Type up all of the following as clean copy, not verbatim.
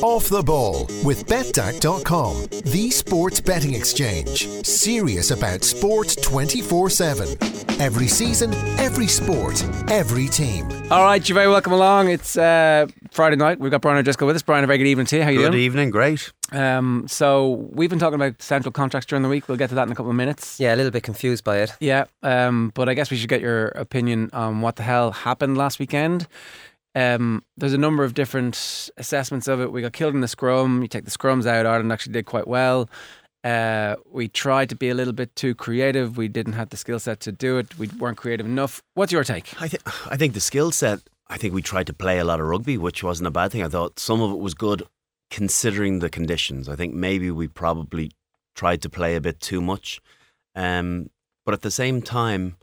Off the ball with BetDaq.com, the sports betting exchange. Serious about sport 24/7. Every season, every sport, every team. All right, you're very welcome along. It's Friday night. We've got Brian O'Driscoll with us. Brian, a very good evening to you. How are you doing? Good evening, great. So we've been talking about central contracts during the week. We'll get to that in a couple of minutes. Yeah, a little bit confused by it. Yeah, but I guess we should get your opinion on what the hell happened last weekend. There's a number of different assessments of it. We got killed in the scrum. You take the scrums out, Ireland actually did quite well. We tried to be a little bit too creative. We didn't have the skill set to do it. We weren't creative enough. What's your take? I think the skill set, I think we tried to play a lot of rugby, which wasn't a bad thing. I thought some of it was good considering the conditions. I think maybe we probably tried to play a bit too much. But at the same time,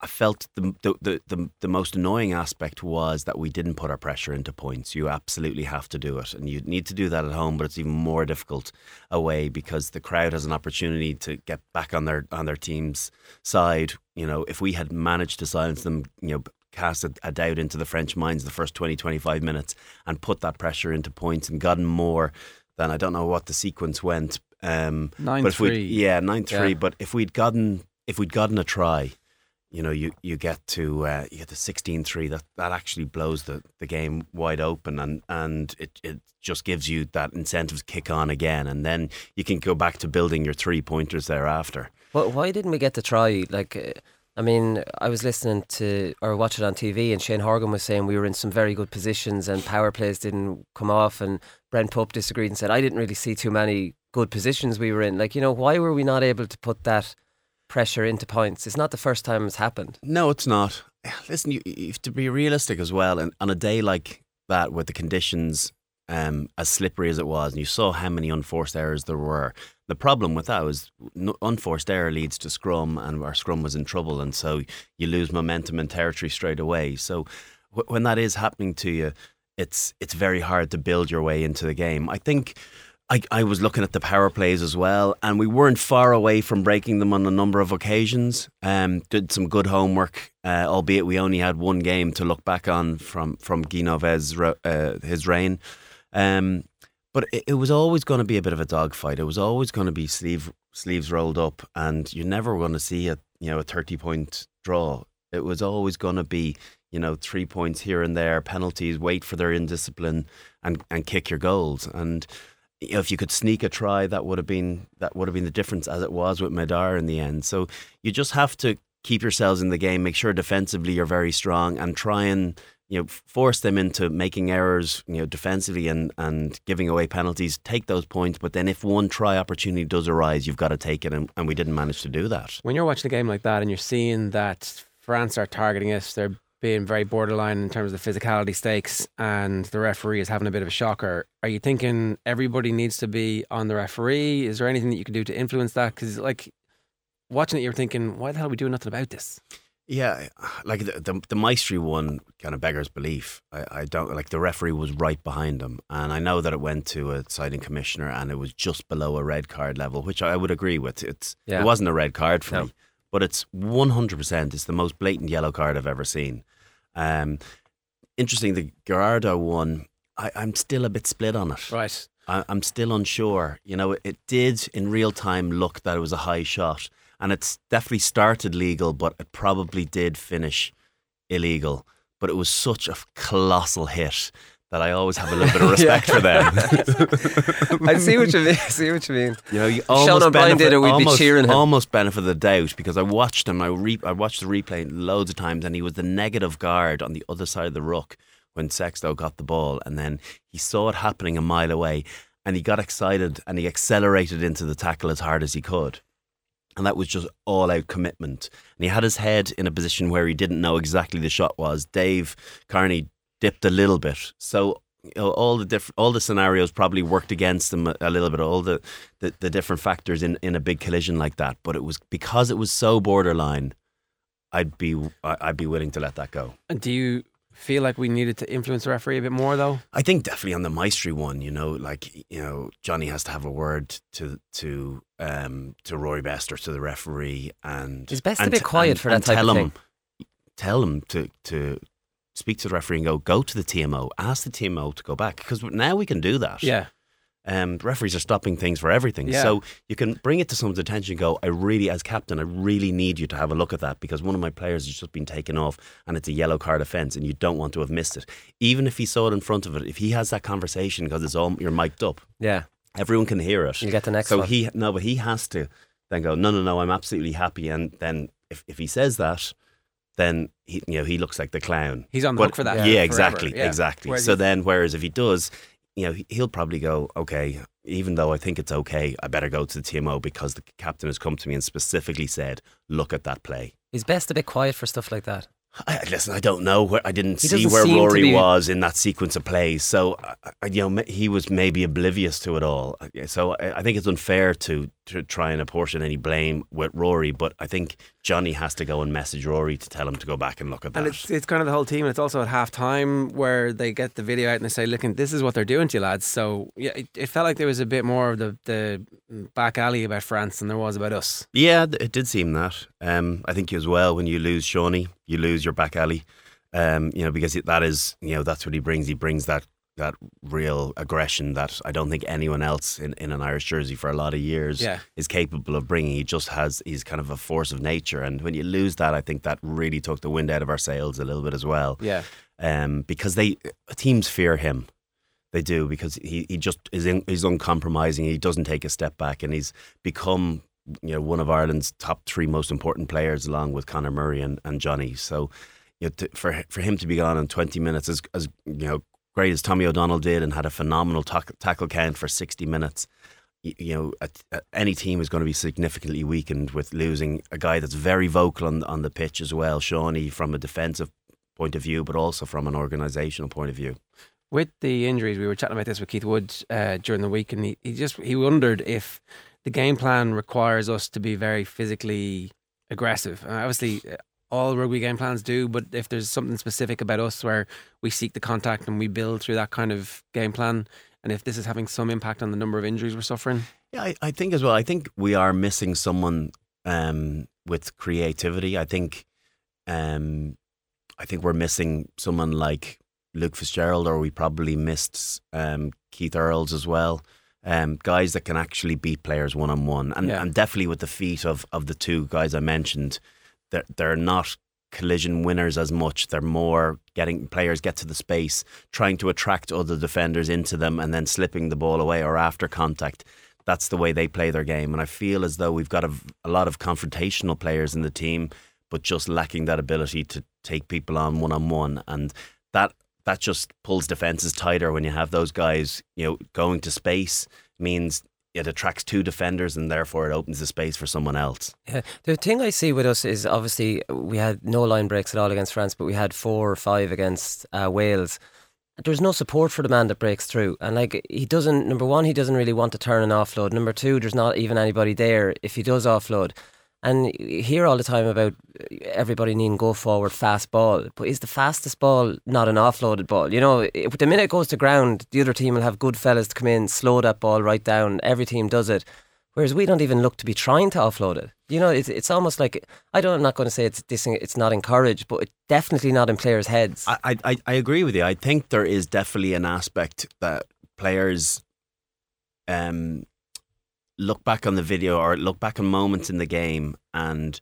I felt the most annoying aspect was that we didn't put our pressure into points. You absolutely have to do it, and you need to do that at home, but it's even more difficult away because the crowd has an opportunity to get back on their team's side. You know, if we had managed to silence them, you know, cast a doubt into the French minds the first 20-25 minutes and put that pressure into points and gotten more, then I don't know what the sequence went. 9-3. Yeah, 9-3. Yeah. But if we'd gotten a try. You know, you get to 16-3. That actually blows the game wide open, and it just gives you that incentive to kick on again, and then you can go back to building your three pointers thereafter. Well, why didn't we get the try? Like, I mean, I was listening to or watching it on TV, and Shane Horgan was saying we were in some very good positions, and power plays didn't come off, and Brent Pope disagreed and said I didn't really see too many good positions we were in. Like, you know, why were we not able to put that pressure into points? It's not the first time it's happened. No, it's not. Listen, you have to be realistic as well. And on a day like that, with the conditions as slippery as it was, and you saw how many unforced errors there were. The problem with that was unforced error leads to scrum, and our scrum was in trouble, and so you lose momentum and territory straight away. So when that is happening to you, it's very hard to build your way into the game. I think I was looking at the power plays as well, and we weren't far away from breaking them on a number of occasions. Did some good homework, albeit we only had one game to look back on from Guinoves' his reign. But it was always going to be a bit of a dogfight. It was always going to be sleeves rolled up, and you're never going to see a 30-point draw. It was always going to be 3 points here and there, penalties, wait for their indiscipline, and kick your goals. And if you could sneak a try, that would have been the difference, as it was with Medard in the end. So you just have to keep yourselves in the game, make sure defensively you're very strong, and try and force them into making errors defensively and giving away penalties. Take those points, but then if one try opportunity does arise, you've got to take it, and we didn't manage to do that. When you're watching a game like that and you're seeing that France are targeting us, they're being very borderline in terms of the physicality stakes, and the referee is having a bit of a shocker. Are you thinking everybody needs to be on the referee? Is there anything that you can do to influence that? Because like watching it, you're thinking, why the hell are we doing nothing about this? Yeah, like the Maestri one kind of beggars belief. I don't like the referee was right behind him, and I know that it went to a siding commissioner, and it was just below a red card level, which I would agree with. It wasn't a red card for me, but it's 100%. It's the most blatant yellow card I've ever seen. Interesting, the Gerardo one, I'm still a bit split on it. Right, I'm still unsure. It did in real time look that it was a high shot, and it's definitely started legal, but it probably did finish illegal. But it was such a colossal hit that I always have a little bit of respect for them. I see what you mean. You Sheldon Bond did it, we'd be cheering him. Almost benefit of the doubt, because I watched him. I watched the replay loads of times, and he was the negative guard on the other side of the ruck when Sexto got the ball, and then he saw it happening a mile away, and he got excited and he accelerated into the tackle as hard as he could. And that was just all-out commitment. And he had his head in a position where he didn't know exactly the shot was. Dave Kearney dipped a little bit, so all the scenarios probably worked against them a little bit, all the different factors in a big collision like that. But it was because it was so borderline, I'd be willing to let that go. And do you feel like we needed to influence the referee a bit more, though? I think definitely on the Maestri one, Johnny has to have a word to Rory Best or to the referee, and he's best a bit quiet for that type of thing. Tell him to speak to the referee and go to the TMO, ask the TMO to go back, because now we can do that. Yeah. Referees are stopping things for everything. Yeah. So you can bring it to someone's attention and go, I really, as captain, I really need you to have a look at that, because one of my players has just been taken off and it's a yellow card offence and you don't want to have missed it. Even if he saw it in front of it, if he has that conversation, because it's all, you're mic'd up. Yeah. Everyone can hear it. You get the next one. But he has to then go, no, I'm absolutely happy. And then if he says that, then he looks like the clown. He's on the hook for that. Yeah, exactly. Whereas whereas if he does... he'll probably go, okay, even though I think it's okay, I better go to the TMO because the captain has come to me and specifically said, look at that play. Is Best a bit quiet for stuff like that? I don't know. I didn't see where Rory was in that sequence of plays. So, he was maybe oblivious to it all. So I think it's unfair to try and apportion any blame with Rory, but I think Johnny has to go and message Rory to tell him to go back and look at that. And it's kind of the whole team, and it's also at half-time where they get the video out and they say, look, this is what they're doing to you, lads. So yeah, it felt like there was a bit more of the back alley about France than there was about us. Yeah, it did seem that. I think as well, when you lose Shawnee, you lose your back alley, because that is, that's what he brings. He brings that real aggression that I don't think anyone else in an Irish jersey for a lot of years is capable of bringing. He just has, he's kind of a force of nature. And when you lose that, I think that really took the wind out of our sails a little bit as well. Yeah. Because teams fear him. They do, because he just is uncompromising. He doesn't take a step back, and he's become one of Ireland's top three most important players, along with Conor Murray and Johnny. So, for him to be gone in 20 minutes, as great as Tommy O'Donnell did and had a phenomenal tackle count for 60 minutes, any team is going to be significantly weakened with losing a guy that's very vocal on the pitch as well, Shawnee, from a defensive point of view, but also from an organisational point of view. With the injuries, we were chatting about this with Keith Wood during the week, and he wondered if the game plan requires us to be very physically aggressive. Obviously, all rugby game plans do, but if there's something specific about us where we seek the contact and we build through that kind of game plan, and if this is having some impact on the number of injuries we're suffering. Yeah, I think as well, I think we are missing someone with creativity. I think we're missing someone like Luke Fitzgerald, or we probably missed Keith Earls as well. Guys that can actually beat players one-on-one. And definitely with the feet of the two guys I mentioned, they're not collision winners as much. They're more getting players get to the space, trying to attract other defenders into them and then slipping the ball away or after contact. That's the way they play their game. And I feel as though we've got a lot of confrontational players in the team, but just lacking that ability to take people on one-on-one. And that just pulls defences tighter when you have those guys, going to space means it attracts two defenders and therefore it opens the space for someone else. Yeah. The thing I see with us is obviously we had no line breaks at all against France, but we had 4 or 5 against Wales. There's no support for the man that breaks through. And number one, he doesn't really want to turn and offload. Number two, there's not even anybody there if he does offload. And you hear all the time about everybody needing go forward, fast ball. But is the fastest ball not an offloaded ball? The minute it goes to ground, the other team will have good fellas to come in, slow that ball right down. Every team does it. Whereas we don't even look to be trying to offload it. It's almost like, I'm not going to say it's not encouraged, but it's definitely not in players' heads. I agree with you. I think there is definitely an aspect that players... look back on the video or look back on moments in the game and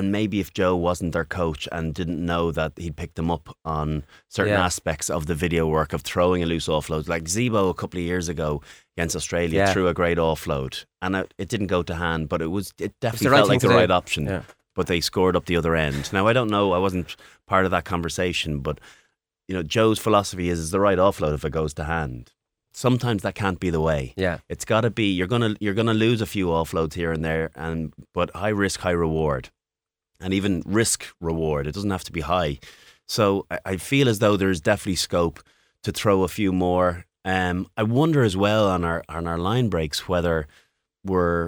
maybe if Joe wasn't their coach and didn't know that he'd picked them up on certain aspects of the video work of throwing a loose offload, like Zebo a couple of years ago against Australia threw a great offload and it didn't go to hand, but it definitely felt like the right option, but they scored up the other end. Now I don't know, I wasn't part of that conversation, but Joe's philosophy is the right offload if it goes to hand. Sometimes that can't be the way. Yeah, it's got to be. You're gonna lose a few offloads here and there, but high risk, high reward, and even risk reward. It doesn't have to be high. So I feel as though there is definitely scope to throw a few more. I wonder as well on our line breaks whether we're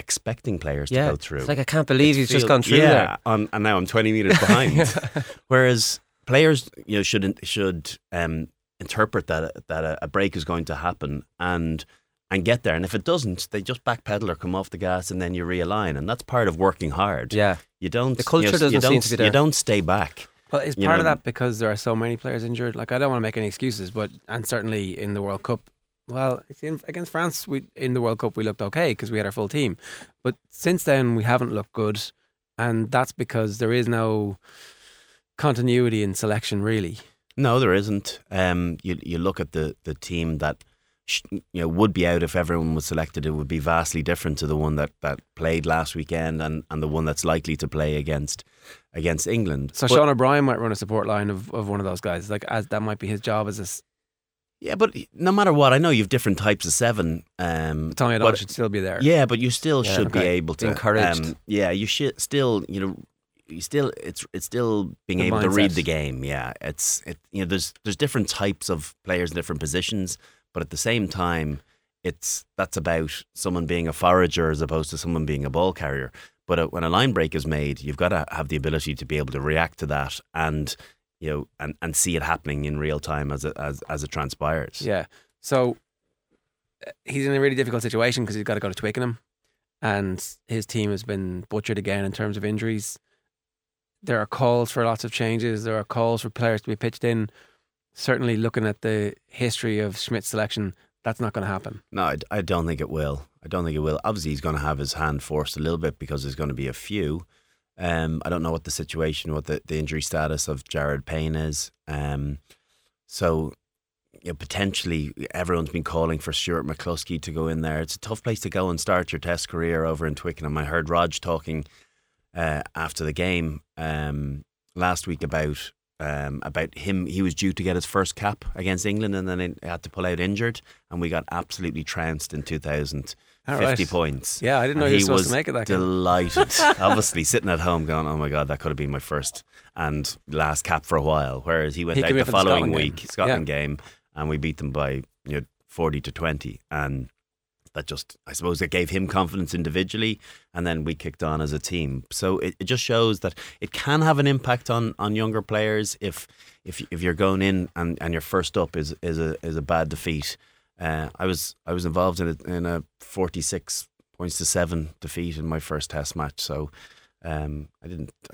expecting players to go through. It's like I can't believe he's just gone through there. And now I'm 20 meters behind. Whereas players, should interpret that a break is going to happen, and and get there. And if it doesn't, they just backpedal or come off the gas, and then you realign. And that's part of working hard. Yeah, you don't. The culture doesn't seem to be there. You don't stay back. Well, it's part of that because there are so many players injured. Like, I don't want to make any excuses, but and certainly in the World Cup. Well, against France, in the World Cup we looked okay because we had our full team, but since then we haven't looked good, and that's because there is no continuity in selection, really. No, there isn't. You look at the team that would be out if everyone was selected. It would be vastly different to the one that played last weekend and the one that's likely to play against England. So Sean O'Brien might run a support line of one of those guys, like as that might be his job as a. Yeah, but no matter what, I know you've different types of seven. Tommy O'Donnell should still be there. Yeah, but you still should be able to encourage. You should still, it's still being able to read the game. Yeah, there's different types of players in different positions, but at the same time, that's about someone being a forager as opposed to someone being a ball carrier. But when a line break is made, you've got to have the ability to be able to react to that and see it happening in real time as it transpires. Yeah. So he's in a really difficult situation because he's got to go to Twickenham, and his team has been butchered again in terms of injuries. There are calls for lots of changes. There are calls for players to be pitched in. Certainly, looking at the history of Schmidt's selection, that's not going to happen. No, I don't think it will. Obviously, he's going to have his hand forced a little bit because there's going to be a few. I don't know what the situation, what the injury status of Jared Payne is. Potentially everyone's been calling for Stuart McCluskey to go in there. It's a tough place to go and start your test career over in Twickenham. I heard Rog talking after the game last week about him. He was due to get his first cap against England, and then he had to pull out injured, and we got absolutely trounced in 2000. 50 right. points. Yeah, I didn't know he was supposed to make it that game. Delighted. Obviously, sitting at home going, oh my God, that could have been my first and last cap for a while. Whereas he went out the following week, Scotland game, and we beat them by 40-20. And that just, I suppose, it gave him confidence individually, and then we kicked on as a team. So it just shows that it can have an impact on younger players if you're going in and your first up is a bad defeat. I was involved in a 46-7 defeat in my first Test match. So I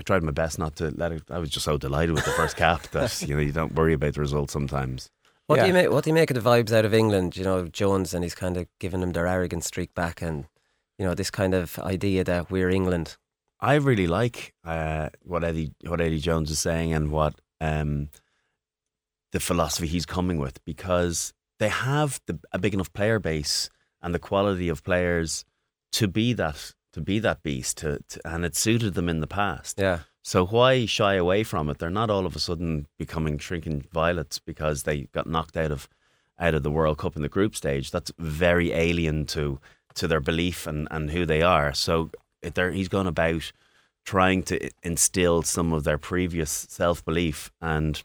tried my best not to let it. I was just so delighted with the first cap that you don't worry about the result sometimes. What do you make of the vibes out of England? Jones, and he's kind of giving them their arrogant streak back, and this kind of idea that we're England. I really like what Eddie Jones is saying and what the philosophy he's coming with, because they have a big enough player base and the quality of players to be that beast, and it suited them in the past. Yeah. So why shy away from it? They're not all of a sudden becoming shrinking violets because they got knocked out of the World Cup in the group stage. That's very alien to their belief and who they are. So he's gone about trying to instill some of their previous self-belief, and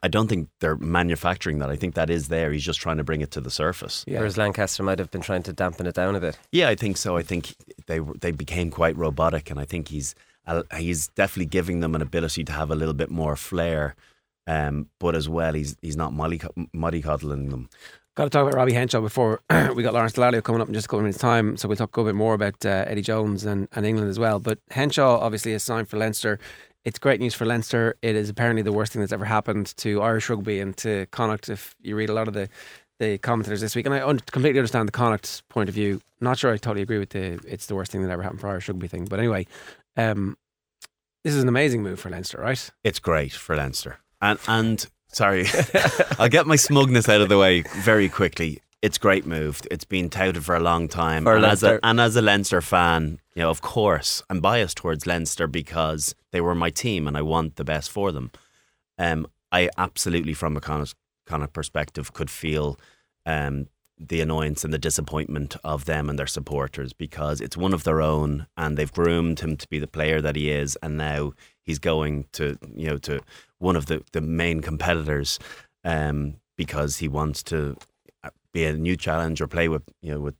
I don't think they're manufacturing that. I think that is there. He's just trying to bring it to the surface. Yeah. Whereas Lancaster might have been trying to dampen it down a bit. Yeah, I think so. I think they became quite robotic, and I think he's definitely giving them an ability to have a little bit more flair. But as well, he's not mollycoddling them. Got to talk about Robbie Henshaw before we got Lawrence Dallaglio coming up in just a couple of minutes' time. So we'll talk a bit more about Eddie Jones and England as well. But Henshaw obviously is signed for Leinster. It's great news for Leinster. It is apparently the worst thing that's ever happened to Irish rugby and to Connacht, if you read a lot of the commentators this week. And I completely understand the Connacht point of view. Not sure I totally agree with it's the worst thing that ever happened for Irish rugby thing. But anyway, this is an amazing move for Leinster, right? It's great for Leinster. And sorry, I'll get my smugness out of the way very quickly. It's great move. It's been touted for a long time. As a Leinster fan, of course, I'm biased towards Leinster because they were my team and I want the best for them. I absolutely, from a Connacht perspective, could feel the annoyance and the disappointment of them and their supporters, because it's one of their own and they've groomed him to be the player that he is, and now he's going to one of the main competitors because he wants to be a new challenge or play with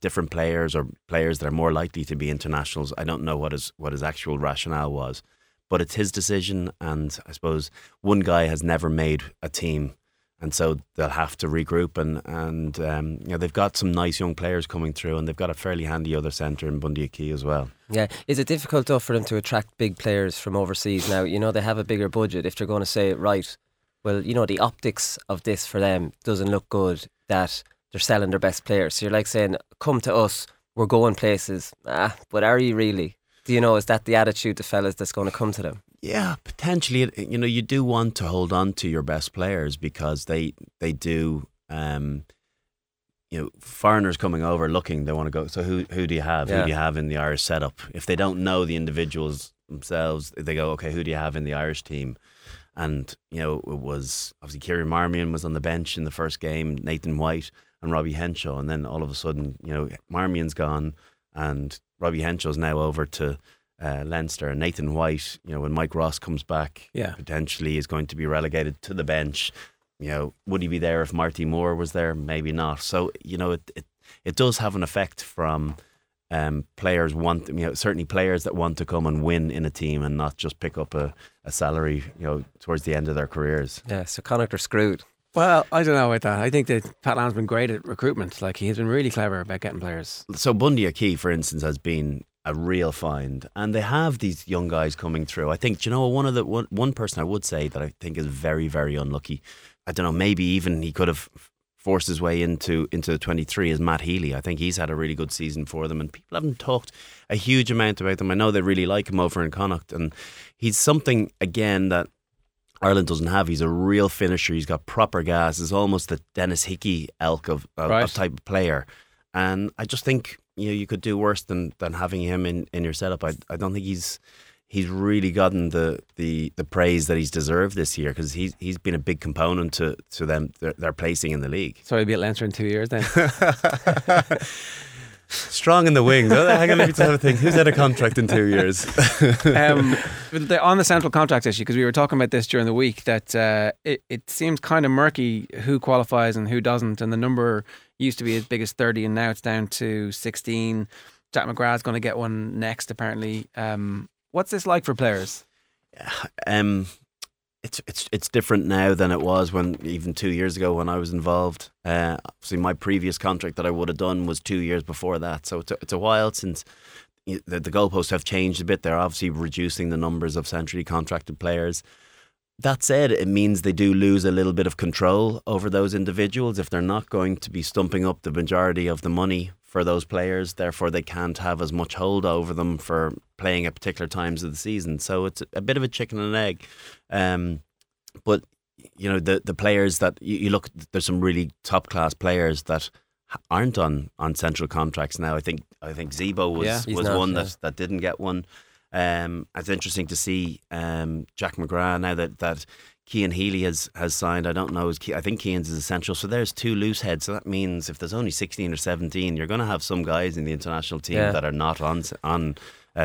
different players or players that are more likely to be internationals. I don't know what his actual rationale was, but it's his decision, and I suppose one guy has never made a team And so they'll have to regroup, and you know, they've got some nice young players coming through, and they've got a fairly handy other centre in Bundyaki as well. Yeah, is it difficult though for them to attract big players from overseas now? You know, they have a bigger budget. If they're going to say, right, well, you know, the optics of this for them doesn't look good that they're selling their best players. So you're like saying, come to us, we're going places. But are you really? Do you know, is that the attitude of fellas that's going to come to them? Yeah, potentially. You know, you do want to hold on to your best players because they do, you know, foreigners coming over looking, they want to go. So who do you have? Yeah. Who do you have in the Irish setup? If they don't know the individuals themselves, they go, okay, who do you have in the Irish team? And, you know, it was obviously Kieran Marmion was on the bench in the first game, Nathan White and Robbie Henshaw. And then all of a sudden, you know, Marmion's gone and Robbie Henshaw's now over to Leinster, and Nathan White, you know, when Mike Ross comes back, potentially is going to be relegated to the bench. You know, would he be there if Marty Moore was there? Maybe not. So, you know, it does have an effect from players want, you know, certainly players that want to come and win in a team and not just pick up a salary, you know, towards the end of their careers. Yeah, so Connacht are screwed. Well, I don't know about that. I think that Pat Lam's been great at recruitment. Like, he's been really clever about getting players. So Bundyaki, for instance, has been a real find, and they have these young guys coming through. I think, do you know, one person I would say that I think is very, very unlucky, I don't know, maybe even he could have forced his way into the 23, is Matt Healy. I think he's had a really good season for them, and people haven't talked a huge amount about them. I know they really like him over in Connacht, and he's something, again, that Ireland doesn't have. He's a real finisher. He's got proper gas. He's almost the Dennis Hickey elk of type of player. And I just think, you know, you could do worse than having him in your setup. I don't think he's really gotten the praise that he's deserved this year, because he's been a big component to them their placing in the league. So he'll be at Leinster in 2 years then. Strong in the wings. Hang on, let me have a think. Who's out of contract in 2 years? On the central contract issue, because we were talking about this during the week, that it seems kind of murky who qualifies and who doesn't, and the number used to be as big as 30, and now it's down to 16. Jack McGrath's going to get one next, apparently. What's this like for players? It's different now than it was when, even 2 years ago when I was involved. Obviously, my previous contract that I would have done was 2 years before that, so it's a while since the goalposts have changed a bit. They're obviously reducing the numbers of centrally contracted players. That said, it means they do lose a little bit of control over those individuals. If they're not going to be stumping up the majority of the money for those players, therefore they can't have as much hold over them for playing at particular times of the season. So it's a bit of a chicken and egg. But, you know, the players that you look, there's some really top class players that aren't on central contracts now. I think Zebo was one that didn't get one. It's interesting to see Jack McGrath now that Cian Healy has signed. I don't know. I think Cian's is essential. So there's two loose heads. So that means if there's only 16 or 17, you're going to have some guys in the international team that are not on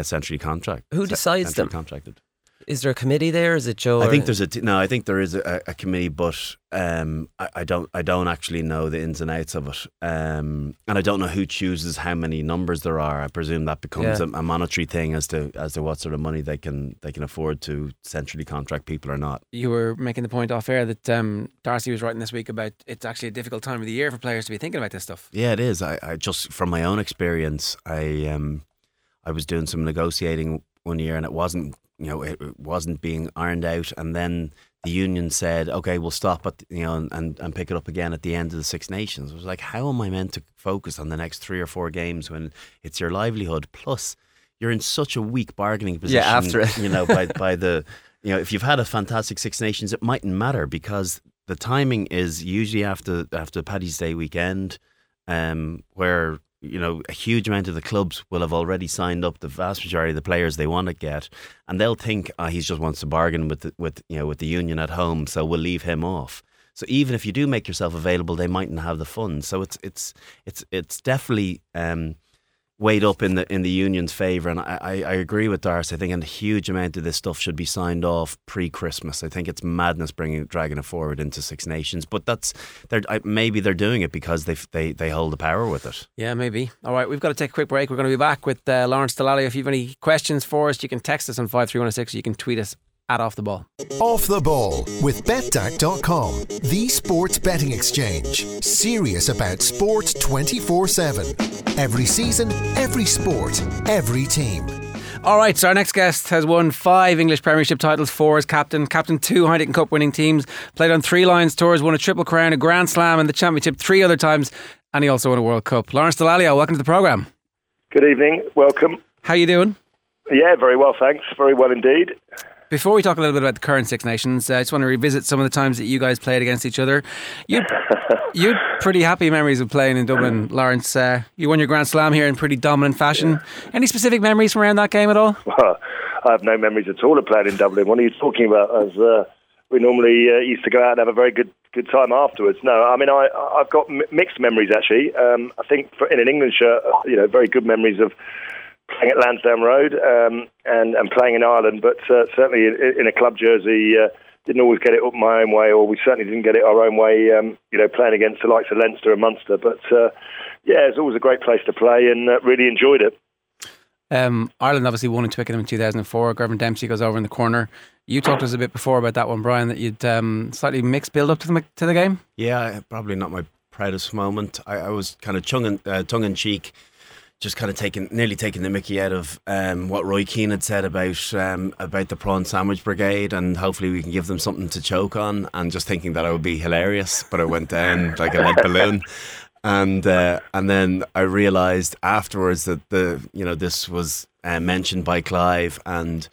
centrally contract. Who decides them? Contracted. Is there a committee there? Is it Joe? I think there's I think there is a committee, but I don't actually know the ins and outs of it, and I don't know who chooses how many numbers there are. I presume that becomes a monetary thing as to what sort of money they can afford to centrally contract people or not. You were making the point off air that Darcy was writing this week about it's actually a difficult time of the year for players to be thinking about this stuff. Yeah, it is. I just from my own experience, I was doing some negotiating one year, and it wasn't. You know, it wasn't being ironed out, and then the union said, "Okay, we'll stop at and pick it up again at the end of the Six Nations." It was like, how am I meant to focus on the next 3 or 4 games when it's your livelihood? Plus, you're in such a weak bargaining position. Yeah, after it, you know, by the, you know, if you've had a fantastic Six Nations, it mightn't matter because the timing is usually after Paddy's Day weekend, where, you know, a huge amount of the clubs will have already signed up the vast majority of the players they want to get, and they'll think, he just wants to bargain with the union at home, so we'll leave him off. So even if you do make yourself available, they mightn't have the funds. So it's definitely weighed up in the union's favour, and I agree with Darcy. I think a huge amount of this stuff should be signed off pre-Christmas. I think it's madness dragging it forward into Six Nations, but maybe they're doing it because they hold the power with it. Yeah, maybe. All right, we've got to take a quick break. We're going to be back with Lawrence Dallaglio. If you have any questions for us, you can text us on 53106. You can tweet us at Off The Ball. Off The Ball with BetDaq.com, the sports betting exchange. Serious about sport 24/7. Every season, every sport, every team. All right, so our next guest has won 5 English Premiership titles, 4 as captain, captained 2 Heineken Cup winning teams, played on 3 Lions tours, won a Triple Crown, a Grand Slam and the Championship 3 other times, and he also won a World Cup. Lawrence Dallaglio, welcome to the programme. Good evening, welcome. How are you doing? Yeah, very well, thanks. Very well indeed. Before we talk a little bit about the current Six Nations, I just want to revisit some of the times that you guys played against each other. You had pretty happy memories of playing in Dublin, Lawrence. You won your Grand Slam here in pretty dominant fashion. Yeah. Any specific memories from around that game at all? Well, I have no memories at all of playing in Dublin. What are you talking about? As we normally used to go out and have a very good time afterwards. No, I mean, I've got mixed memories, actually. I think in an England shirt, very good memories of playing at Lansdowne Road and playing in Ireland, but certainly in a club jersey, didn't always get it up my own way, or we certainly didn't get it our own way, playing against the likes of Leinster and Munster. But, it was always a great place to play and really enjoyed it. Ireland obviously won in Twickenham in 2004. Grevin Dempsey goes over in the corner. You talked to us a bit before about that one, Brian, that you'd slightly mixed build-up to the game? Yeah, probably not my proudest moment. I was kind of tongue-in-cheek, just kind of nearly taking the mickey out of what Roy Keane had said about the prawn sandwich brigade, and hopefully we can give them something to choke on, and just thinking that I would be hilarious, but I went down like a lead balloon. And then I realised afterwards that this was mentioned by Clive and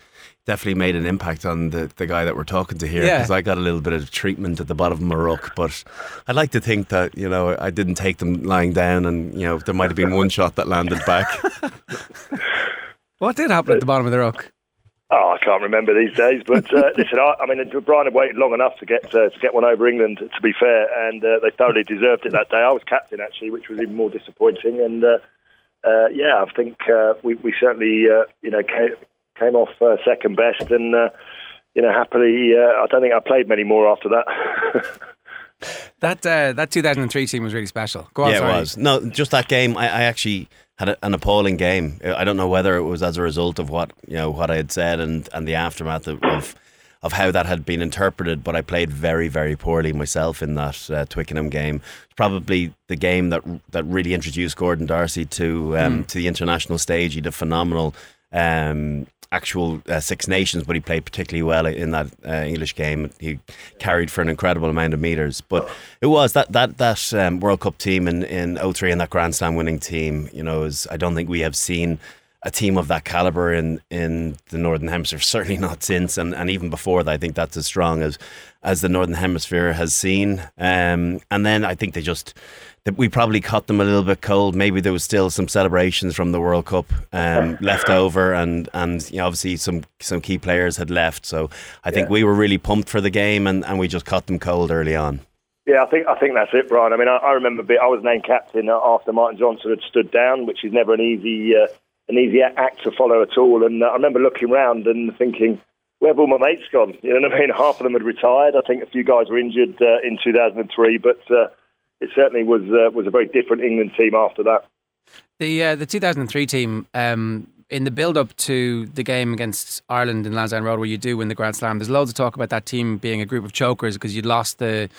definitely made an impact on the guy that we're talking to here, because I got a little bit of treatment at the bottom of my ruck, but I'd like to think that I didn't take them lying down, and there might have been one shot that landed back. What did happen at the bottom of the ruck? Oh, I can't remember these days, but listen, Brian had waited long enough to get one over England, to be fair, and they thoroughly deserved it that day. I was captain, actually, which was even more disappointing, and I think we certainly came off second best, and happily, I don't think I played many more after that. That 2003 team was really special. Go on, yeah, sorry. It was. No, just that game. I actually had an appalling game. I don't know whether it was as a result of what I had said and the aftermath of how that had been interpreted, but I played very, very poorly myself in that Twickenham game. Probably the game that really introduced Gordon Darcy to the international stage. He did phenomenal. Actual Six Nations, but he played particularly well in that English game. He carried for an incredible amount of meters, but it was that World Cup team in 2003 and that Grand Slam winning team. I don't think we have seen a team of that caliber in the Northern Hemisphere, certainly not since, and even before that. I think that's as strong as the Northern Hemisphere has seen. And then I think we probably caught them a little bit cold. Maybe there was still some celebrations from the World Cup left over, and obviously some key players had left. So I think we were really pumped for the game, and we just caught them cold early on. Yeah, I think that's it, Brian. I mean, I remember I was named captain after Martin Johnson had stood down, which is never an easy act to follow at all. And I remember looking around and thinking, where have all my mates gone? You know what I mean? Half of them had retired. I think a few guys were injured in 2003, but. It certainly was a very different England team after that. The 2003 team, in the build-up to the game against Ireland in Lansdowne Road, where you do win the Grand Slam, there's loads of talk about that team being a group of chokers, because you'd lost the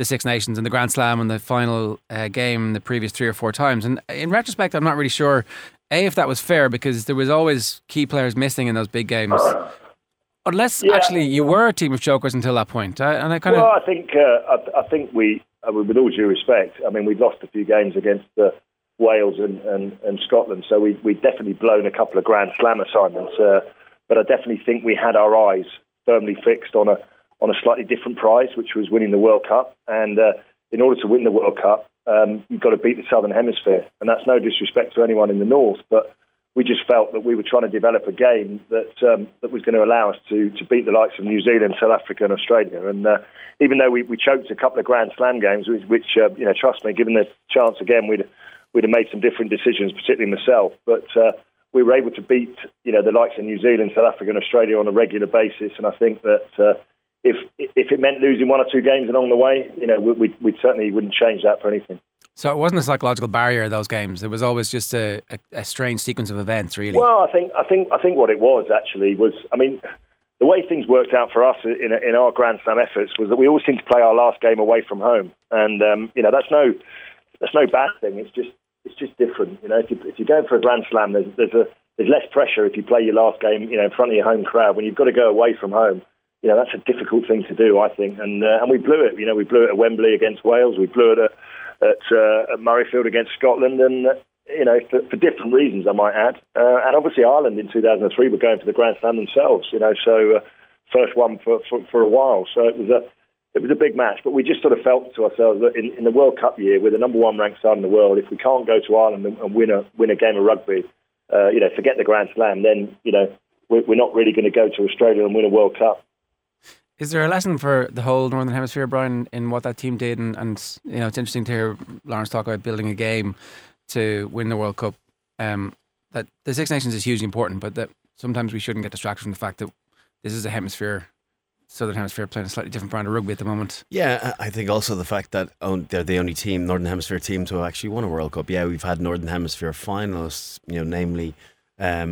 Six Nations and the Grand Slam and the final game the previous 3 or 4 times. And in retrospect, I'm not really sure, A, if that was fair, because there was always key players missing in those big games. Unless, actually, you were a team of chokers until that point. I think we... with all due respect, I mean, we'd lost a few games against Wales and Scotland, so we'd definitely blown a couple of Grand Slam assignments. But I definitely think we had our eyes firmly fixed on a slightly different prize, which was winning the World Cup. And in order to win the World Cup, you've got to beat the Southern Hemisphere. And that's no disrespect to anyone in the North, but we just felt that we were trying to develop a game that was going to allow us to beat the likes of New Zealand, South Africa and Australia. And even though we choked a couple of Grand Slam games, which trust me, given the chance again, we'd have made some different decisions, particularly myself. But we were able to beat the likes of New Zealand, South Africa and Australia on a regular basis. And I think that if it meant losing 1 or 2 games along the way, we certainly wouldn't change that for anything. So it wasn't a psychological barrier, those games. It was always just a strange sequence of events, really. Well, I think what it was actually was, I mean, the way things worked out for us in our Grand Slam efforts was that we always seemed to play our last game away from home, and that's no bad thing. It's just different. You know, if you're going for a Grand Slam, there's less pressure if you play your last game, in front of your home crowd. When you've got to go away from home, that's a difficult thing to do, I think. And we blew it. We blew it at Wembley against Wales. We blew it at Murrayfield against Scotland, and for different reasons, I might add. And obviously, Ireland in 2003 were going for the Grand Slam themselves. So first one for a while. So it was a big match, but we just sort of felt to ourselves that in the World Cup year, we're the number one ranked side in the world. If we can't go to Ireland and win a game of rugby, forget the Grand Slam, then, we're not really going to go to Australia and win a World Cup. Is there a lesson for the whole Northern Hemisphere, Brian, in what that team did? And it's interesting to hear Lawrence talk about building a game to win the World Cup. That the Six Nations is hugely important, but that sometimes we shouldn't get distracted from the fact that this is a hemisphere. Southern Hemisphere playing a slightly different brand of rugby at the moment. Yeah, I think also the fact that they're the only team, Northern Hemisphere team, to have actually won a World Cup. Yeah, we've had Northern Hemisphere finalists, namely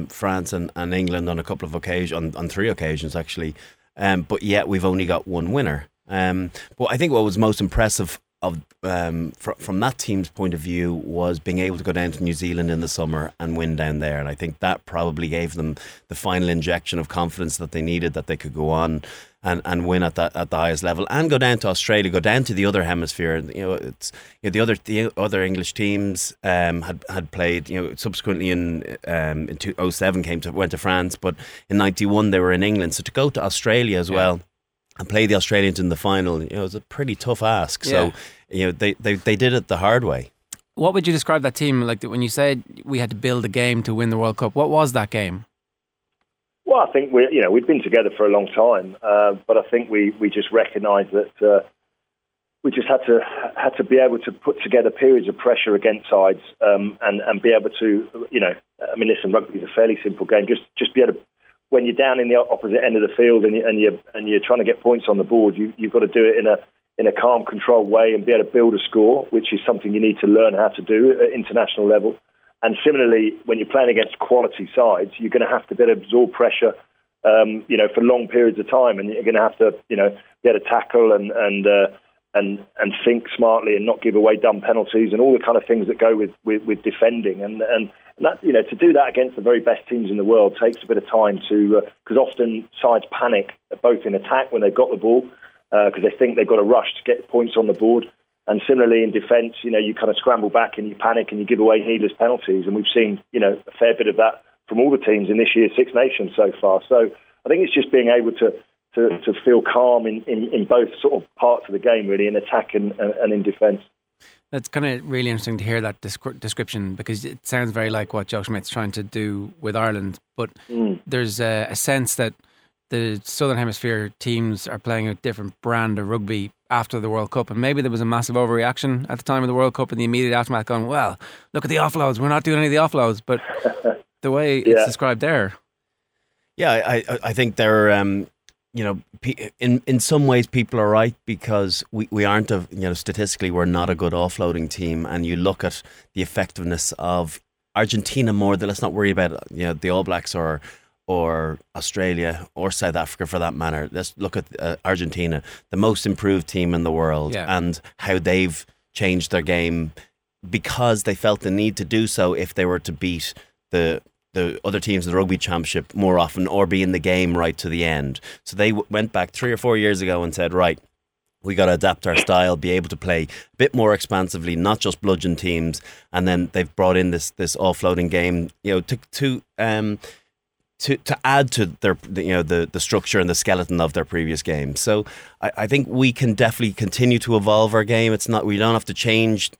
France and England on a couple of occasions, on three occasions actually. But yet we've only got one winner. But I think what was most impressive from that team's point of view was being able to go down to New Zealand in the summer and win down there, and I think that probably gave them the final injection of confidence that they needed, that they could go on and win at the highest level and go down to Australia, go down to the other hemisphere. The other English teams had played. Subsequently in 2007 went to France, but in 1991 they were in England. So to go to Australia as well. And play the Australians in the final, it was a pretty tough ask. Yeah. So, they did it the hard way. What would you describe that team like? When you said we had to build a game to win the World Cup, what was that game? Well, I think we've been together for a long time, but I think we just recognised that we just had to be able to put together periods of pressure against sides, and be able to rugby is a fairly simple game. Just be able to. When you're down in the opposite end of the field and you're trying to get points on the board, you've got to do it in a calm, controlled way and be able to build a score, which is something you need to learn how to do at international level. And similarly, when you're playing against quality sides, you're going to have to be able to absorb pressure, for long periods of time, and you're going to have to, be able to tackle and think smartly and not give away dumb penalties and all the kind of things that go with defending and that, to do that against the very best teams in the world takes a bit of time because often sides panic both in attack when they've got the ball because they think they've got a rush to get points on the board, and similarly in defence, you kind of scramble back and you panic and you give away needless penalties, and we've seen a fair bit of that from all the teams in this year's Six Nations so far. So I think it's just being able to feel calm in both sort of parts of the game, really, in attack and in defence. That's kind of really interesting to hear that description, because it sounds very like what Joe Schmidt's trying to do with Ireland, but there's a sense that the Southern Hemisphere teams are playing a different brand of rugby after the World Cup, and maybe there was a massive overreaction at the time of the World Cup and the immediate aftermath going, well, look at the offloads, we're not doing any of the offloads, but the way it's described there. Yeah, I think they're... in some ways people are right, because we aren't statistically we're not a good offloading team, and you look at the effectiveness of Argentina more than, let's not worry about the All Blacks or Australia or South Africa for that matter. Let's look at Argentina, the most improved team in the world, and how they've changed their game because they felt the need to do so if they were to beat the other teams in the Rugby Championship more often or be in the game right to the end. So they went back 3 or 4 years ago and said, right, we got to adapt our style, be able to play a bit more expansively, not just bludgeon teams. And then they've brought in this offloading game, to add to their the structure and the skeleton of their previous game. So I think we can definitely continue to evolve our game. It's not, we don't have to change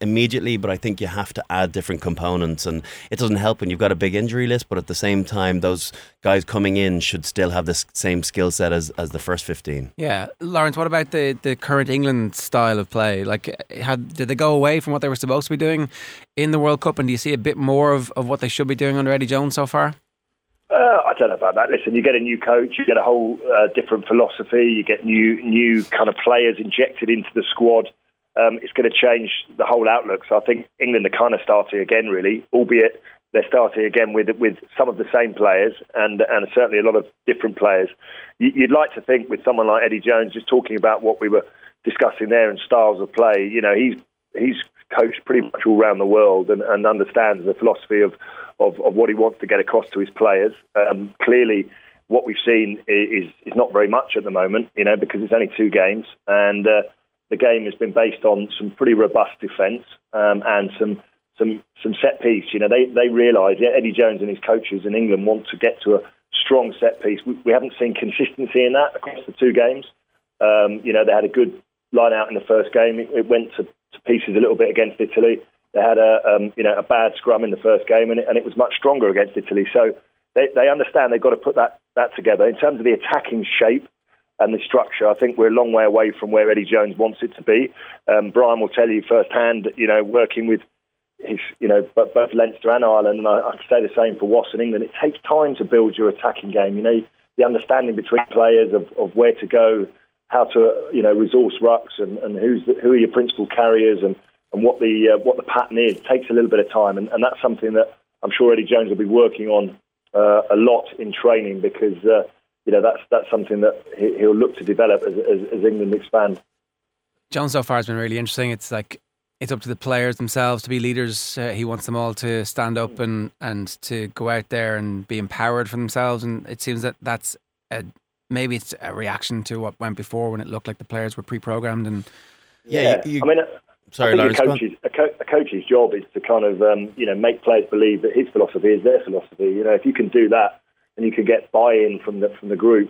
immediately, but I think you have to add different components, and it doesn't help when you've got a big injury list, but at the same time those guys coming in should still have the same skill set as the first 15. Yeah. Lawrence, what about the current England style of play? Like, did they go away from what they were supposed to be doing in the World Cup, and do you see a bit more of what they should be doing under Eddie Jones so far? I don't know about that. Listen, you get a new coach, you get a whole different philosophy, you get new kind of players injected into the squad. it's going to change the whole outlook. So I think England are kind of starting again, really, albeit they're starting again with some of the same players and certainly a lot of different players. You'd like to think with someone like Eddie Jones, just talking about what we were discussing there and styles of play, you know, he's coached pretty much all around the world and understands the philosophy of what he wants to get across to his players. Clearly, what we've seen is not very much at the moment, you know, because it's only two games and the game has been based on some pretty robust defence and some set piece. You know, they realise, yeah, Eddie Jones and his coaches in England want to get to a strong set piece. We haven't seen consistency in that across the two games. You know, they had a good line out in the first game. It went to pieces a little bit against Italy. They had a bad scrum in the first game, and it was much stronger against Italy. So they understand they've got to put that together. In terms of the attacking shape and the structure, I think we're a long way away from where Eddie Jones wants it to be. Brian will tell you firsthand, you know, working with his, you know, both Leinster and Ireland, and I can say the same for Wass and England, it takes time to build your attacking game. You know, the understanding between players of where to go, how to, you know, resource rucks and who are your principal carriers and what the pattern is, takes a little bit of time. And that's something that I'm sure Eddie Jones will be working on a lot in training because, you know, that's something that he'll look to develop as England expand. John so far has been really interesting. It's like, it's up to the players themselves to be leaders. He wants them all to stand up and to go out there and be empowered for themselves. And it seems that's maybe it's a reaction to what went before when it looked like the players were pre-programmed. And I mean, Lawrence, a coach's job is to kind of make players believe that his philosophy is their philosophy. You know, if you can do that and you can get buy-in from the group,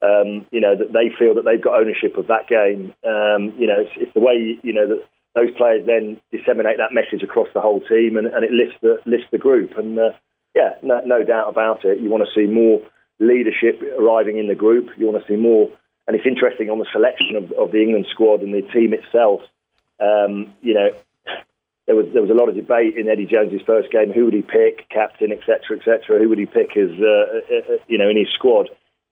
you know, that they feel that they've got ownership of that game. You know, it's the way you know that those players then disseminate that message across the whole team, and it lifts the group. And no doubt about it, you want to see more leadership arriving in the group. You want to see more, and it's interesting on the selection of the England squad and the team itself. You know, there was a lot of debate in Eddie Jones's first game. Who would he pick, captain, etc., etc. Who would he pick as you know, in his squad?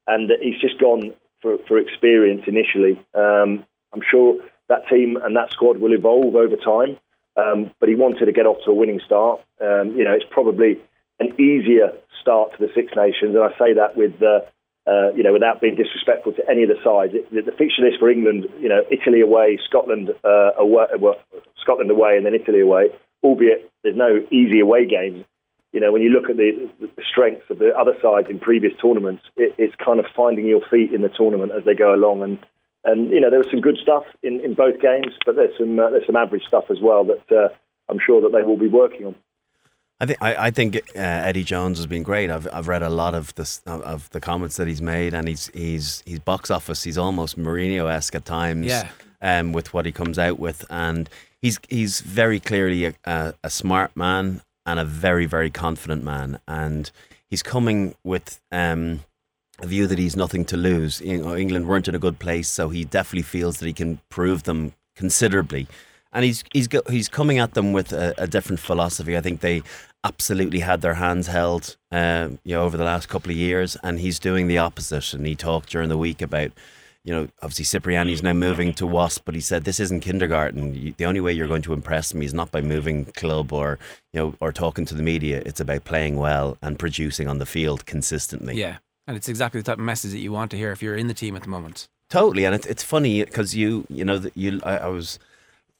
And he's just gone for experience initially. I'm sure that team and that squad will evolve over time, but he wanted to get off to a winning start. You know, it's probably an easier start to the Six Nations, and I say that with you know, without being disrespectful to any of the sides. The fixture list for England, you know, Italy away, Scotland away, and then Italy away. Albeit there's no easy away games. You know, when you look at the strengths of the other sides in previous tournaments, it's kind of finding your feet in the tournament as they go along. And you know, there was some good stuff in both games, but there's some average stuff as well that I'm sure that they will be working on. I think Eddie Jones has been great. I've read a lot of this, of the comments that he's made, and he's box office. He's almost Mourinho-esque at times, with what he comes out with, and he's very clearly a smart man and a very, very confident man, and he's coming with a view that he's nothing to lose. You know, England weren't in a good place, so he definitely feels that he can prove them considerably. And he's coming at them with a different philosophy. I think they absolutely had their hands held, you know, over the last couple of years, and he's doing the opposite. And he talked during the week about, you know, obviously Cipriani's now moving to Wasp, but he said this isn't kindergarten. The only way you're going to impress me is not by moving club or, you know, or talking to the media. It's about playing well and producing on the field consistently. Yeah, and it's exactly the type of message that you want to hear if you're in the team at the moment. Totally, and it's funny because I was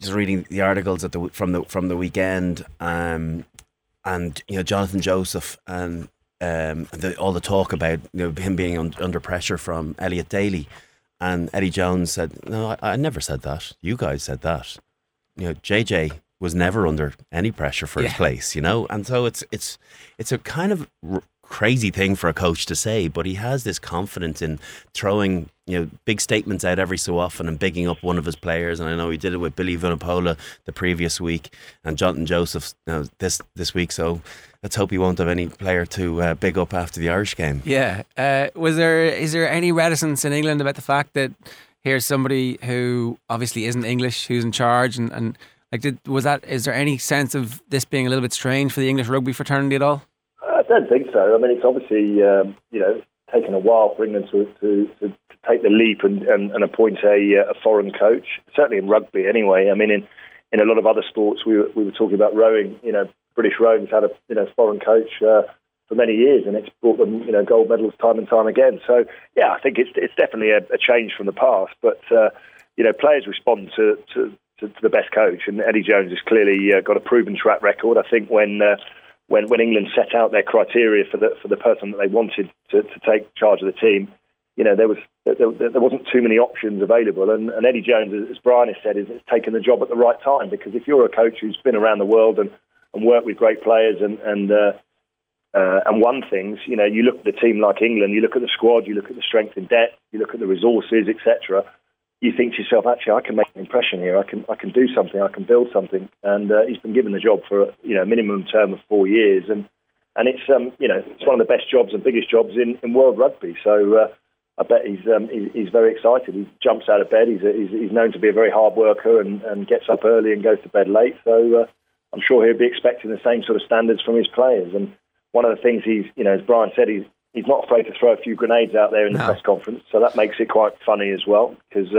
just reading the articles from the weekend, and you know, Jonathan Joseph and all the talk about, you know, him being under pressure from Elliot Daly, and Eddie Jones said, "No, I never said that. You guys said that. You know, JJ was never under any pressure for his place. You know, and so it's a kind of crazy thing for a coach to say, but he has this confidence in throwing, you know, big statements out every so often and bigging up one of his players. And I know he did it with Billy Vunipola the previous week and Jonathan Joseph, you know, this week. So let's hope he won't have any player to big up after the Irish game. Yeah. Is there any reticence in England about the fact that here's somebody who obviously isn't English who's in charge and like is there any sense of this being a little bit strange for the English rugby fraternity at all? I don't think so. I mean, it's obviously, you know, taken a while for England to take the leap and appoint a foreign coach, certainly in rugby anyway. I mean, in a lot of other sports, we were talking about rowing. You know, British rowing's had a foreign coach for many years, and it's brought them gold medals time and time again. So yeah, I think it's definitely a change from the past. But players respond to the best coach, and Eddie Jones has clearly got a proven track record. I think when England set out their criteria for the person that they wanted to take charge of the team, there wasn't too many options available, and Eddie Jones, as Brian has said, has taken the job at the right time, because if you're a coach who's been around the world and worked with great players and won things, you look at the team like England, you look at the squad, you look at the strength and depth, you look at the resources, etc. You think to yourself, actually, I can make an impression here. I can do something. I can build something. And he's been given the job for a minimum term of 4 years, and it's one of the best jobs and biggest jobs in world rugby. So I bet he's very excited. He jumps out of bed. He's known to be a very hard worker and gets up early and goes to bed late. So I'm sure he'll be expecting the same sort of standards from his players. And one of the things he's as Brian said, he's not afraid to throw a few grenades out there in the press conference, so that makes it quite funny as well, because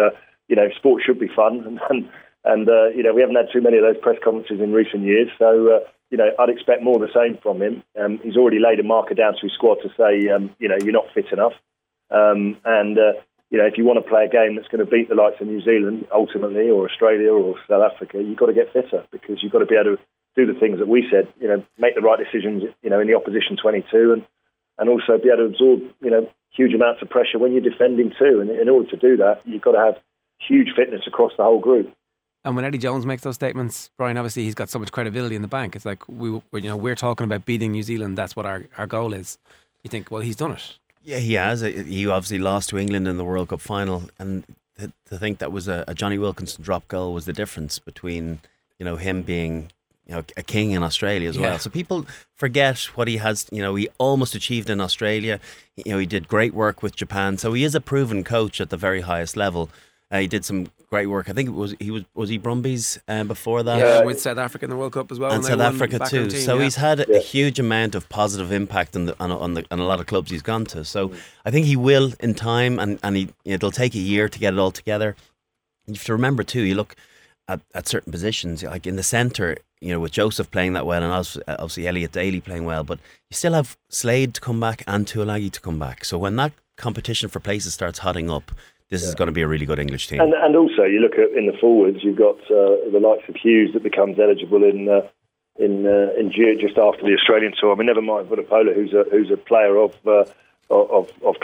sports should be fun, and we haven't had too many of those press conferences in recent years, so I'd expect more of the same from him. He's already laid a marker down to his squad to say you're not fit enough, if you want to play a game that's going to beat the likes of New Zealand ultimately, or Australia or South Africa, you've got to get fitter, because you've got to be able to do the things that we said, make the right decisions in the opposition 22, and also be able to absorb, huge amounts of pressure when you're defending too. And in order to do that, you've got to have huge fitness across the whole group. And when Eddie Jones makes those statements, Brian, obviously he's got so much credibility in the bank. It's like, we're talking about beating New Zealand. That's what our goal is. You think, well, he's done it. Yeah, he has. He obviously lost to England in the World Cup final. And to think that was a Johnny Wilkinson drop goal was the difference between, him being... a king in Australia as well. So people forget what he has, he almost achieved in Australia. He did great work with Japan. So he is a proven coach at the very highest level. He did some great work. I think was he Brumbies before that? Yeah, with South Africa in the World Cup as well. And South Africa too. So he's had a huge amount of positive impact on a lot of clubs he's gone to. So I think he will in time, and it'll take a year to get it all together. You have to remember too, you look at certain positions, like in the centre, with Joseph playing that well, and obviously Elliot Daly playing well, but you still have Slade to come back and Tuilagi to come back. So when that competition for places starts hotting up, this is going to be a really good English team. And also, you look at in the forwards, you've got the likes of Hughes that becomes eligible in just after the Australian tour. I mean, never mind Vodapola, who's a player of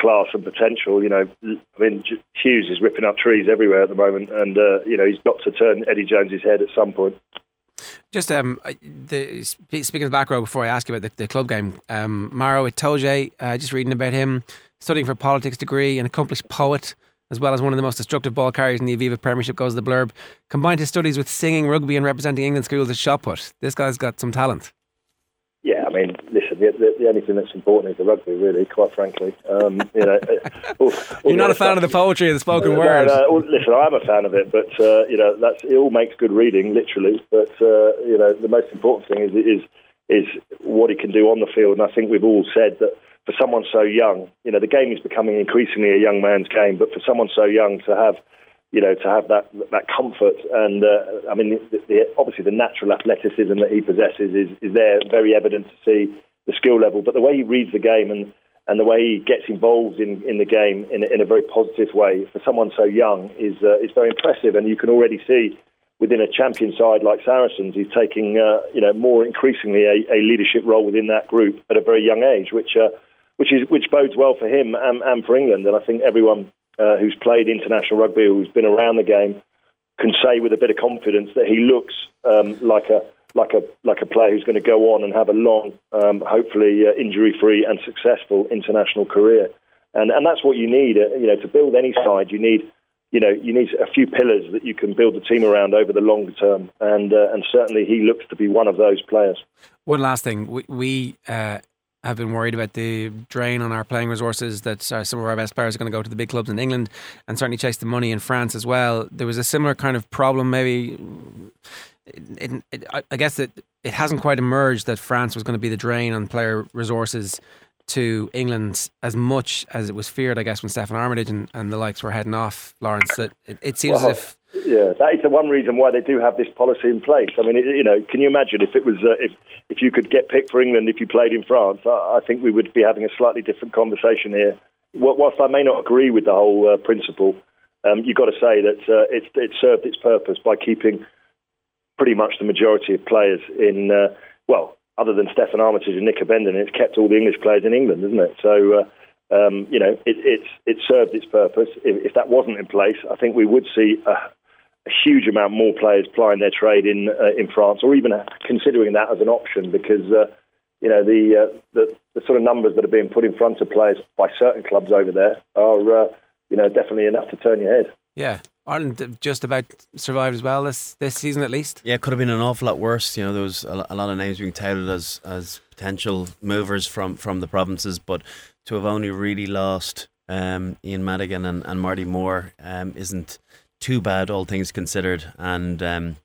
class and potential. I mean, Hughes is ripping up trees everywhere at the moment, and he's got to turn Eddie Jones's head at some point. Just speaking of the back row, before I ask you about the club game, Maro Itoje, just reading about him, studying for a politics degree, an accomplished poet, as well as one of the most destructive ball carriers in the Aviva Premiership, goes to the blurb. Combined his studies with singing, rugby and representing England schools at shot put. This guy's got some talent. Yeah, I mean, listen, the only thing that's important is the rugby, really, quite frankly. You're not a fan of the poetry and the spoken word. Listen, I am a fan of it, but, it all makes good reading, literally. But, the most important thing is what he can do on the field. And I think we've all said that for someone so young, the game is becoming increasingly a young man's game, but for someone so young to have... to have that comfort, and obviously the natural athleticism that he possesses is there, very evident to see the skill level. But the way he reads the game and the way he gets involved in the game in a very positive way for someone so young is very impressive. And you can already see within a champion side like Saracens, he's taking more increasingly a leadership role within that group at a very young age, which bodes well for him and for England. And I think everyone who's played international rugby, who's been around the game, can say with a bit of confidence that he looks like a player who's going to go on and have a long, hopefully injury-free and successful international career. And that's what you need. To build any side, you need a few pillars that you can build the team around over the long term. And certainly he looks to be one of those players. One last thing, we have been worried about the drain on our playing resources, that some of our best players are going to go to the big clubs in England and certainly chase the money in France as well. There was a similar kind of problem, maybe. I guess that it hasn't quite emerged that France was going to be the drain on player resources to England as much as it was feared, I guess, when Stephen Armitage and the likes were heading off, Lawrence, that it seems as if... Yeah, that is the one reason why they do have this policy in place. I mean, can you imagine if it was if you could get picked for England if you played in France? I think we would be having a slightly different conversation here. Whilst I may not agree with the whole principle, you've got to say that it served its purpose by keeping pretty much the majority of players in, other than Stephen Armitage and Nick Abenden, it's kept all the English players in England, isn't it? So... it served its purpose. If that wasn't in place, I think we would see a huge amount more players plying their trade in France, or even considering that as an option, because the sort of numbers that are being put in front of players by certain clubs over there are definitely enough to turn your head. Yeah. Ireland just about survived as well this season, at least. Yeah, it could have been an awful lot worse. There was a lot of names being touted as potential movers from the provinces, but to have only really lost Ian Madigan and Marty Moore isn't too bad, all things considered. And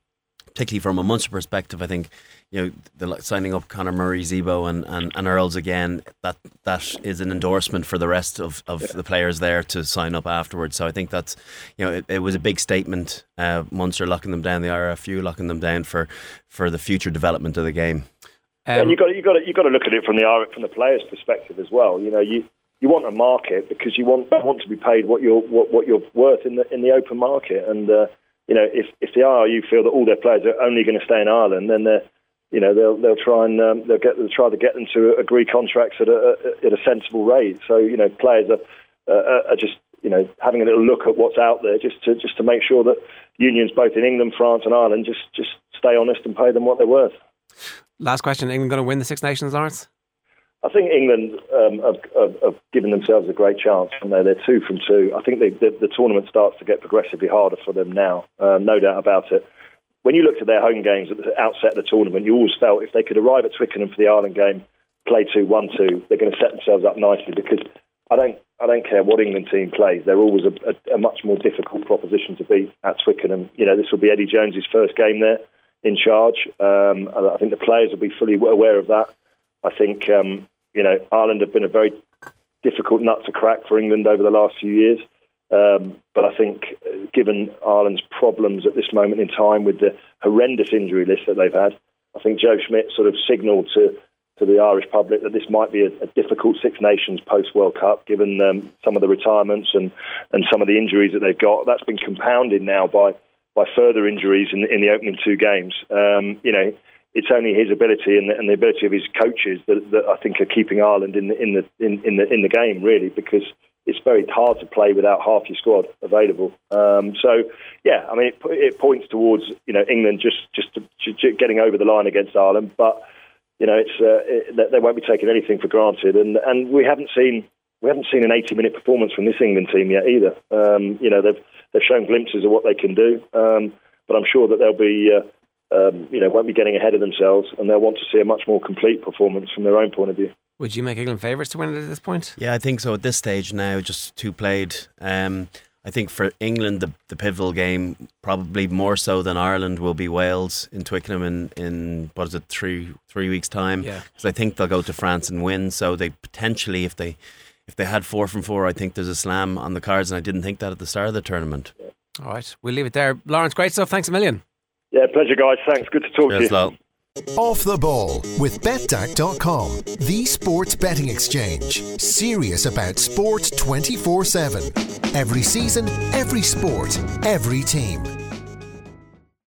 particularly from a Munster perspective, I think the signing up Conor Murray, Zebo and Earls again, that is an endorsement for the rest of the players there to sign up afterwards. So I think that's it was a big statement. Munster locking them down, the IRFU locking them down for the future development of the game. And you got to look at it from the players' perspective as well. You want a market because you want to be paid what you're worth in the open market. And if the IRU feel that all their players are only going to stay in Ireland, then they'll try and they'll try to get them to agree contracts at a sensible rate. So players are just having a little look at what's out there just to make sure that unions both in England, France, and Ireland just stay honest and pay them what they're worth. Last question, England going to win the Six Nations, Lawrence? I think England have given themselves a great chance. They're 2 from 2. I think the tournament starts to get progressively harder for them now, no doubt about it. When you looked at their home games at the outset of the tournament, you always felt if they could arrive at Twickenham for the Ireland game, play 2-1-2, they're going to set themselves up nicely, because I don't care what England team plays, they're always a much more difficult proposition to beat at Twickenham. This will be Eddie Jones' first game there, in charge. I think the players will be fully aware of that. I think, Ireland have been a very difficult nut to crack for England over the last few years. But I think given Ireland's problems at this moment in time with the horrendous injury list that they've had, I think Joe Schmidt sort of signalled to the Irish public that this might be a difficult Six Nations post-World Cup, given some of the retirements and some of the injuries that they've got. That's been compounded now by further injuries in the opening 2 games. It's only his ability and the ability of his coaches that I think are keeping Ireland in the game, really, because it's very hard to play without half your squad available. It points towards England just getting over the line against Ireland, but they won't be taking anything for granted, and we haven't seen an 80-minute performance from this England team yet either. They've shown glimpses of what they can do, but I'm sure that they'll be, won't be getting ahead of themselves, and they'll want to see a much more complete performance from their own point of view. Would you make England favourites to win it at this point? Yeah, I think so. At this stage now, just 2 played. I think for England, the pivotal game, probably more so than Ireland, will be Wales in Twickenham in what is it, three weeks' time? Yeah, because I think they'll go to France and win. So they potentially, if they had 4 from 4, I think there's a slam on the cards, and I didn't think that at the start of the tournament. All right, we'll leave it there. Lawrence, great stuff. Thanks a million. Yeah, pleasure, guys. Thanks. Good to talk to you. Low. Off the Ball with BetDaq.com, the sports betting exchange. Serious about sport 24/7. Every season, every sport, every team.